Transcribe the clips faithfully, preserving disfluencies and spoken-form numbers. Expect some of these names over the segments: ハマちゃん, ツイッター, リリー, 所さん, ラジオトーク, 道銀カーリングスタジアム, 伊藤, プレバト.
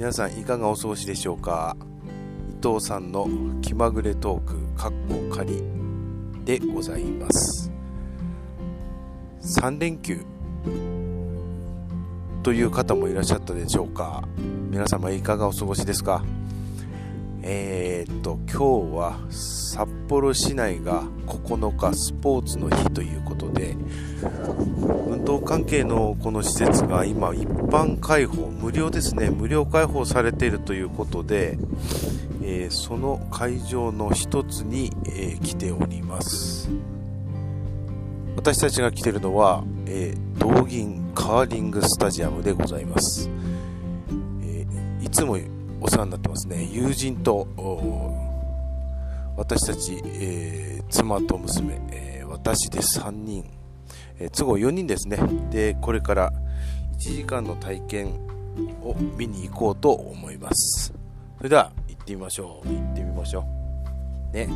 皆さんいかがお過ごしでしょうか。伊藤さんの気まぐれトークかっこ仮でございます。さんれんきゅうという方もいらっしゃったでしょうか。皆様いかがお過ごしですか。えー、っと今日は札幌市内がここのかスポーツの日ということで、運動関係のこの施設が今一般開放、無料ですね、無料開放されているということで、えー、その会場の一つに、えー、来ております。私たちが来ているのは、えー、道銀カーリングスタジアムでございます。えー、いつもお世話になってますね。友人と私たち、えー、妻と娘、えー、私でさんにん、えー、都合よにんですね。でこれからいちじかんの体験を見に行こうと思います。それでは行ってみましょう。行ってみましょうね。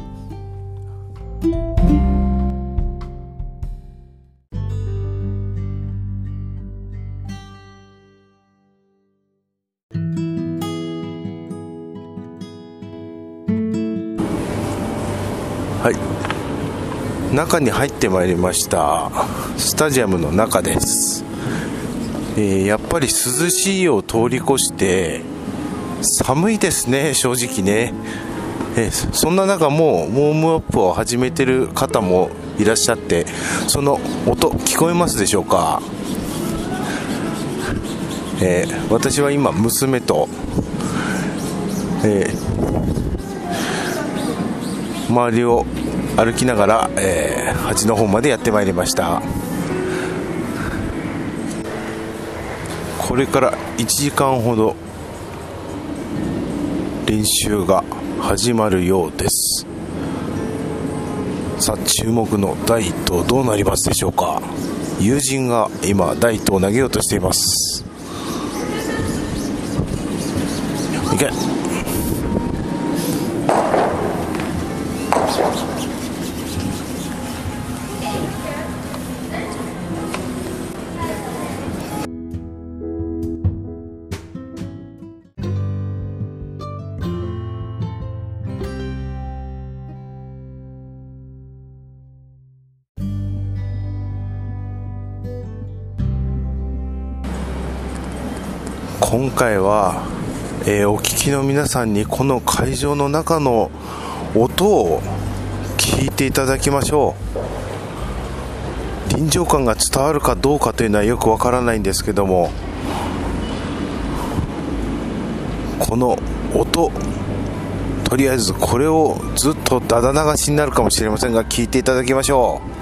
はい、中に入ってまいりました。スタジアムの中です。えー、やっぱり涼しいを通り越して寒いですね、正直ね。えそんな中もうウォームアップを始めてる方もいらっしゃって、その音聞こえますでしょうか。えー、私は今娘と、えー、周りを歩きながら、えー、端の方までやってまいりました。これからいちじかんほど練習が始まるようです。さあ注目の第一投どうなりますでしょうか。友人が今第一投を投げようとしています。いけ。今回は、えー、お聞きの皆さんにこの会場の中の音を聞いていただきましょう。臨場感が伝わるかどうかというのはよくわからないんですけども、この音、とりあえずこれをずっとだだ流しになるかもしれませんが聞いていただきましょう。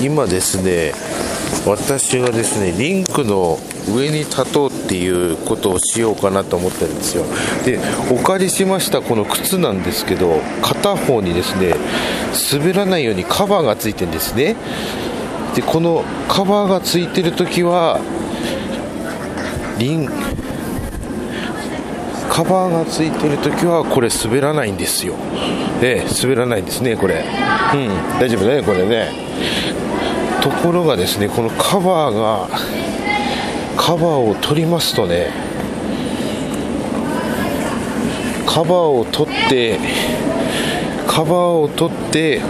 今ですね、私はですね、リンクの上に立とうっていうことをしようかなと思ってるんですよ。で、お借りしましたこの靴なんですけど、片方にですね、滑らないようにカバーがついてるんですね。で、このカバーがついてるときは、リンカバーがついてるときはこれ滑らないんですよ。ええ、滑らないんですね、これ。うん、大丈夫だね、これね。ところがですね、このカバーがカバーを取りますとね、カバーを取ってカバーを取って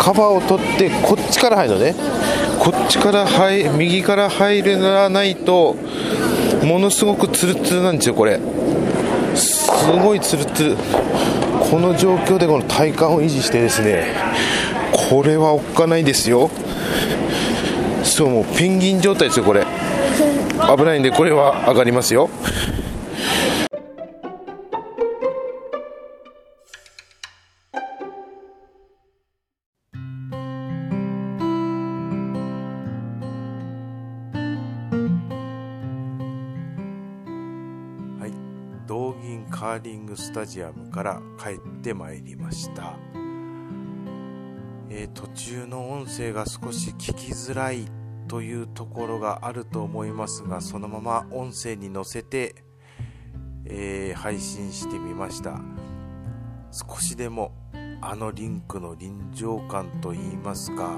カバーを取ってこっちから入るのね。こっちから入右から入らないとものすごくツルツルなんですよ、これ。すごいツルツル。この状況でこの体幹を維持してですね、これはおっかないですよ。そう、もうペンギン状態ですよ、これ。危ないんで、これは上がりますよ。道銀カーリングスタジアムから帰ってまいりました、えー、途中の音声が少し聞きづらいというところがあると思いますが、そのまま音声に乗せて、えー、配信してみました。少しでもあのリンクの臨場感といいますか、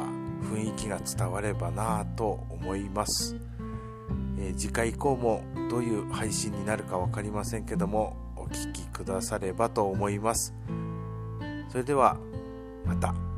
雰囲気が伝わればなと思います。えー、次回以降もどういう配信になるか分かりませんけども、お聞きくださればと思います。それではまた。